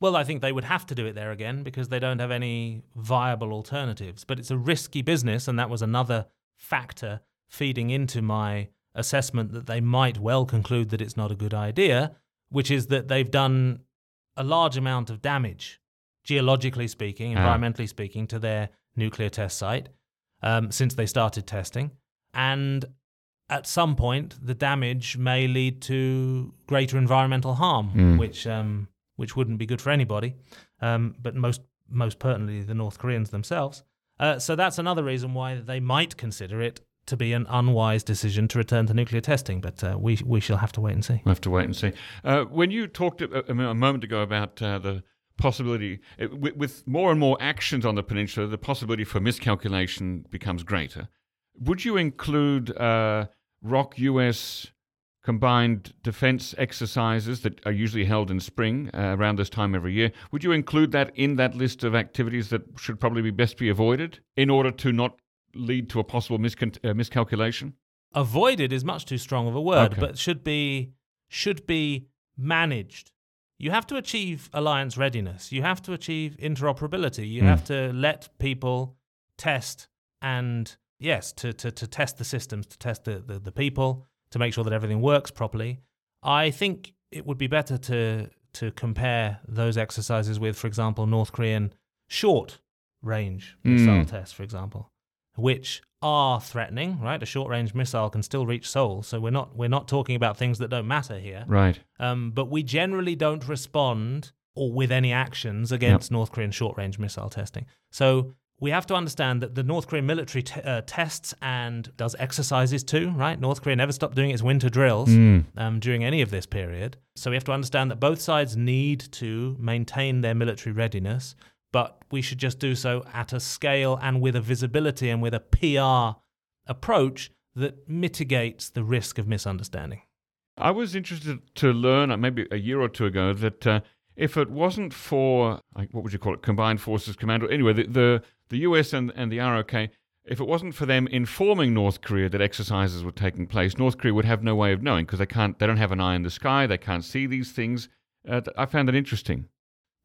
Well, I think they would have to do it there again because they don't have any viable alternatives. But it's a risky business, and that was another factor feeding into my assessment that they might well conclude that it's not a good idea, which is that they've done a large amount of damage, geologically speaking, environmentally ah. speaking, to their nuclear test site um, since they started testing. And at some point, the damage may lead to greater environmental harm, mm. which um, which wouldn't be good for anybody, um, but most most pertinently the North Koreans themselves. Uh, so that's another reason why they might consider it to be an unwise decision to return to nuclear testing, but uh, we we shall have to wait and see. We'll have to wait and see. Uh, when you talked a, a moment ago about uh, the possibility, it, with, with more and more actions on the peninsula, the possibility for miscalculation becomes greater. Would you include uh, R O C U S combined defense exercises that are usually held in spring uh, around this time every year? Would you include that in that list of activities that should probably be best be avoided in order to not lead to a possible miscon- uh, miscalculation? Avoided is much too strong of a word, okay. but should be should be managed. You have to achieve alliance readiness. You have to achieve interoperability. You mm. have to let people test and, yes, to, to, to test the systems, to test the, the, the people, to make sure that everything works properly. I think it would be better to to compare those exercises with, for example, North Korean short-range mm. missile tests, for example, which are threatening, right? A short-range missile can still reach Seoul, so we're not we're not talking about things that don't matter here. Right. Um, but we generally don't respond or with any actions against yep. North Korean short-range missile testing. So we have to understand that the North Korean military t- uh, tests and does exercises too, right? North Korea never stopped doing its winter drills mm. um, during any of this period. So we have to understand that both sides need to maintain their military readiness, but we should just do so at a scale and with a visibility and with a P R approach that mitigates the risk of misunderstanding. I was interested to learn, maybe a year or two ago, that uh, if it wasn't for, like, what would you call it, Combined Forces Command, or anyway, the... the The U S and, and the R O K, if it wasn't for them informing North Korea that exercises were taking place, North Korea would have no way of knowing because they can't. They don't have an eye in the sky. They can't see these things. Uh, I found that interesting.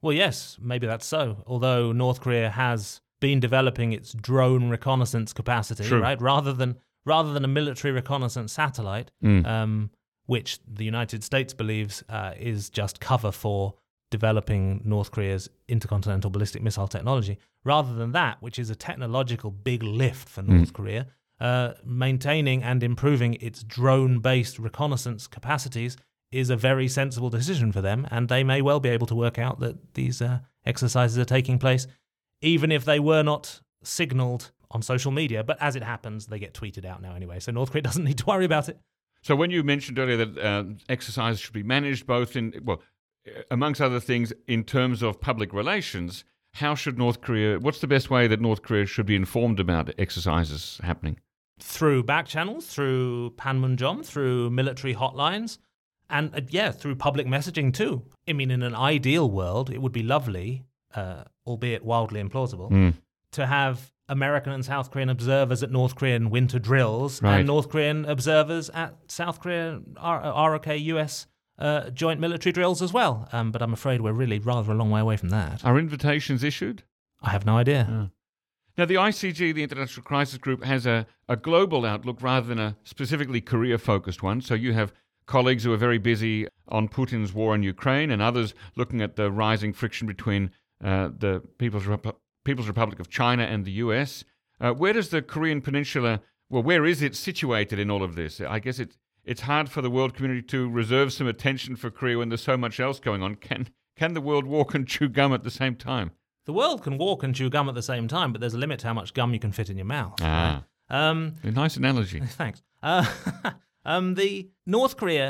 Well, yes, maybe that's so. Although North Korea has been developing its drone reconnaissance capacity, True. right? Rather than rather than a military reconnaissance satellite, mm. um, which the United States believes uh, is just cover for developing North Korea's intercontinental ballistic missile technology. Rather than that, which is a technological big lift for North mm. Korea, uh, maintaining and improving its drone-based reconnaissance capacities is a very sensible decision for them, and they may well be able to work out that these uh, exercises are taking place, even if they were not signaled on social media. But as it happens, they get tweeted out now anyway, so North Korea doesn't need to worry about it. So when you mentioned earlier that uh, exercises should be managed both in... well. amongst other things, in terms of public relations, how should North Korea, what's the best way that North Korea should be informed about exercises happening? Through back channels, through Panmunjom, through military hotlines, and uh, yeah, through public messaging too. I mean, in an ideal world, it would be lovely, uh, albeit wildly implausible, mm. to have American and South Korean observers at North Korean winter drills right. and North Korean observers at South Korean R O K U S Uh, joint military drills as well, um, but I'm afraid we're really rather a long way away from that. Are invitations issued? I have no idea. Yeah. Now, the I C G, the International Crisis Group, has a, a global outlook rather than a specifically Korea-focused one. So you have colleagues who are very busy on Putin's war in Ukraine and others looking at the rising friction between uh, the People's, Repu- People's Republic of China and the U S. Uh, where does the Korean Peninsula, well, where is it situated in all of this? I guess it's It's hard for the world community to reserve some attention for Korea when there's so much else going on. Can can the world walk and chew gum at the same time? The world can walk and chew gum at the same time, but there's a limit to how much gum you can fit in your mouth. Ah, right? um, a nice analogy. Thanks. Uh, um, the North Korea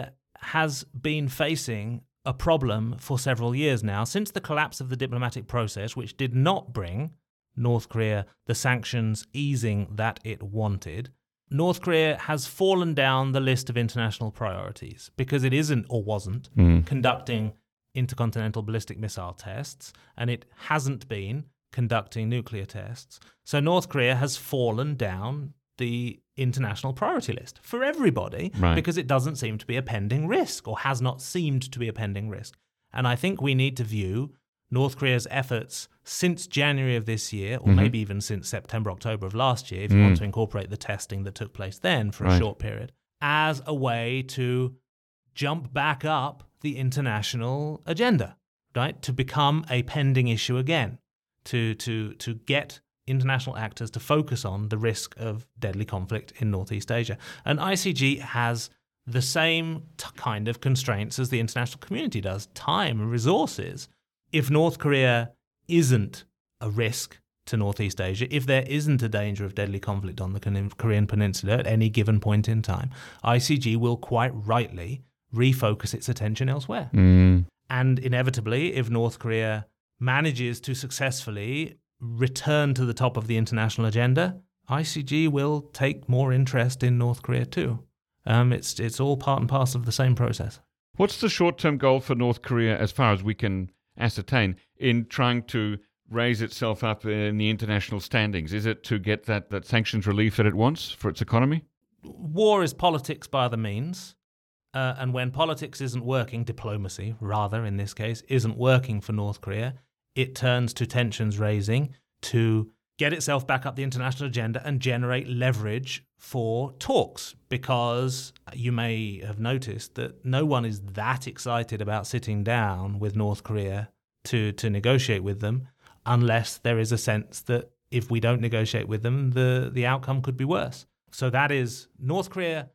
has been facing a problem for several years now, since the collapse of the diplomatic process, which did not bring North Korea the sanctions easing that it wanted. North Korea has fallen down the list of international priorities because it isn't or wasn't mm. conducting intercontinental ballistic missile tests, and it hasn't been conducting nuclear tests. So North Korea has fallen down the international priority list for everybody right. because it doesn't seem to be a pending risk or has not seemed to be a pending risk. And I think we need to view North Korea's efforts since January of this year, or mm-hmm. maybe even since September, October of last year, if you mm. want to incorporate the testing that took place then for right. a short period, as a way to jump back up the international agenda, right? To become a pending issue again, to to to get international actors to focus on the risk of deadly conflict in Northeast Asia. And I C G has the same t- kind of constraints as the international community does, time and resources. If North Korea isn't a risk to Northeast Asia, if there isn't a danger of deadly conflict on the Korean Peninsula at any given point in time, I C G will quite rightly refocus its attention elsewhere. Mm. And inevitably, if North Korea manages to successfully return to the top of the international agenda, I C G will take more interest in North Korea too. Um, it's, it's all part and parcel of the same process. What's the short-term goal for North Korea as far as we can ascertain in trying to raise itself up in the international standings? Is it to get that, that sanctions relief that it wants for its economy? War is politics by other means. Uh, and when politics isn't working, diplomacy rather in this case, isn't working for North Korea, it turns to tensions raising, to get itself back up the international agenda and generate leverage for talks, because you may have noticed that no one is that excited about sitting down with North Korea to, to negotiate with them, unless there is a sense that if we don't negotiate with them, the, the outcome could be worse. So that is North Korea.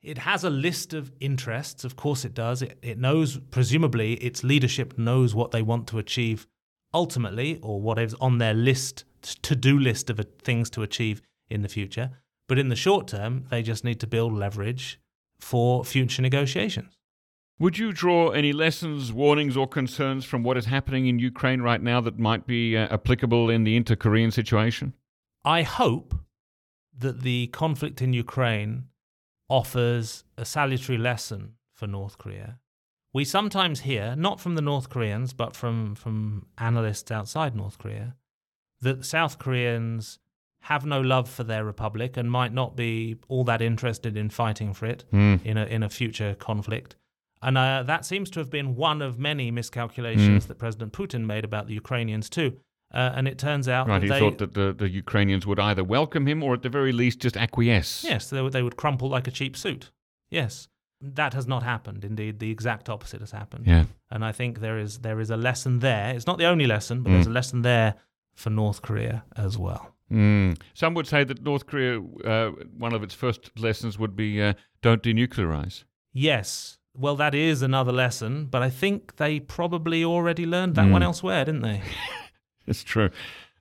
It has a list of interests. Of course it does. It, it knows, presumably, its leadership knows what they want to achieve ultimately, or what is on their list, to-do list of things to achieve in the future. But in the short term, they just need to build leverage for future negotiations. Would you draw any lessons, warnings, or concerns from what is happening in Ukraine right now that might be uh, applicable in the inter-Korean situation? I hope that the conflict in Ukraine offers a salutary lesson for North Korea. We sometimes hear, not from the North Koreans, but from, from analysts outside North Korea, that South Koreans have no love for their republic and might not be all that interested in fighting for it mm. in a in a future conflict. And uh, that seems to have been one of many miscalculations mm. that President Putin made about the Ukrainians too. Uh, and it turns out right, that they... Right, he thought that the, the Ukrainians would either welcome him or at the very least just acquiesce. Yes, they would, they would crumple like a cheap suit. Yes. That has not happened. Indeed, the exact opposite has happened. Yeah. And I think there is there is a lesson there. It's not the only lesson, but mm. there's a lesson there for North Korea as well. Mm. Some would say that North Korea, uh, one of its first lessons would be uh, don't denuclearize. Yes. Well, that is another lesson, but I think they probably already learned that mm. one elsewhere, didn't they? It's true.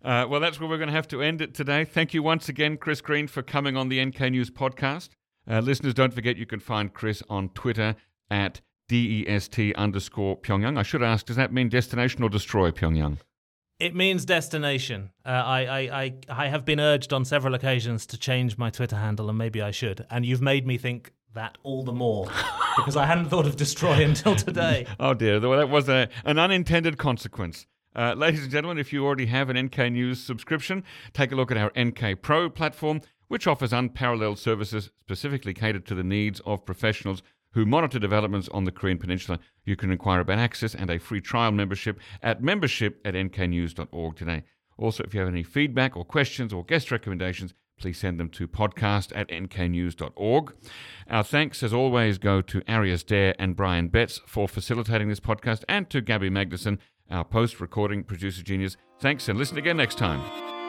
Uh, well, that's where we're going to have to end it today. Thank you once again, Chris Green, for coming on the N K News podcast. Uh, listeners, don't forget you can find Chris on Twitter at D E S T underscore Pyongyang. I should ask, does that mean destination or destroy Pyongyang? It means destination. Uh, I, I, I, I have been urged on several occasions to change my Twitter handle, and maybe I should. And you've made me think that all the more, because I hadn't thought of destroy until today. Oh, dear. Well, that was a, an unintended consequence. Uh, ladies and gentlemen, if you already have an N K News subscription, take a look at our N K Pro platform, which offers unparalleled services specifically catered to the needs of professionals who monitor developments on the Korean Peninsula. You can inquire about access and a free trial membership at membership at n k news dot org today. Also, if you have any feedback or questions or guest recommendations, please send them to podcast at n k news dot org. Our thanks, as always, go to Arius Dare and Brian Betts for facilitating this podcast, and to Gabby Magnuson, our post-recording producer genius. Thanks, and listen again next time.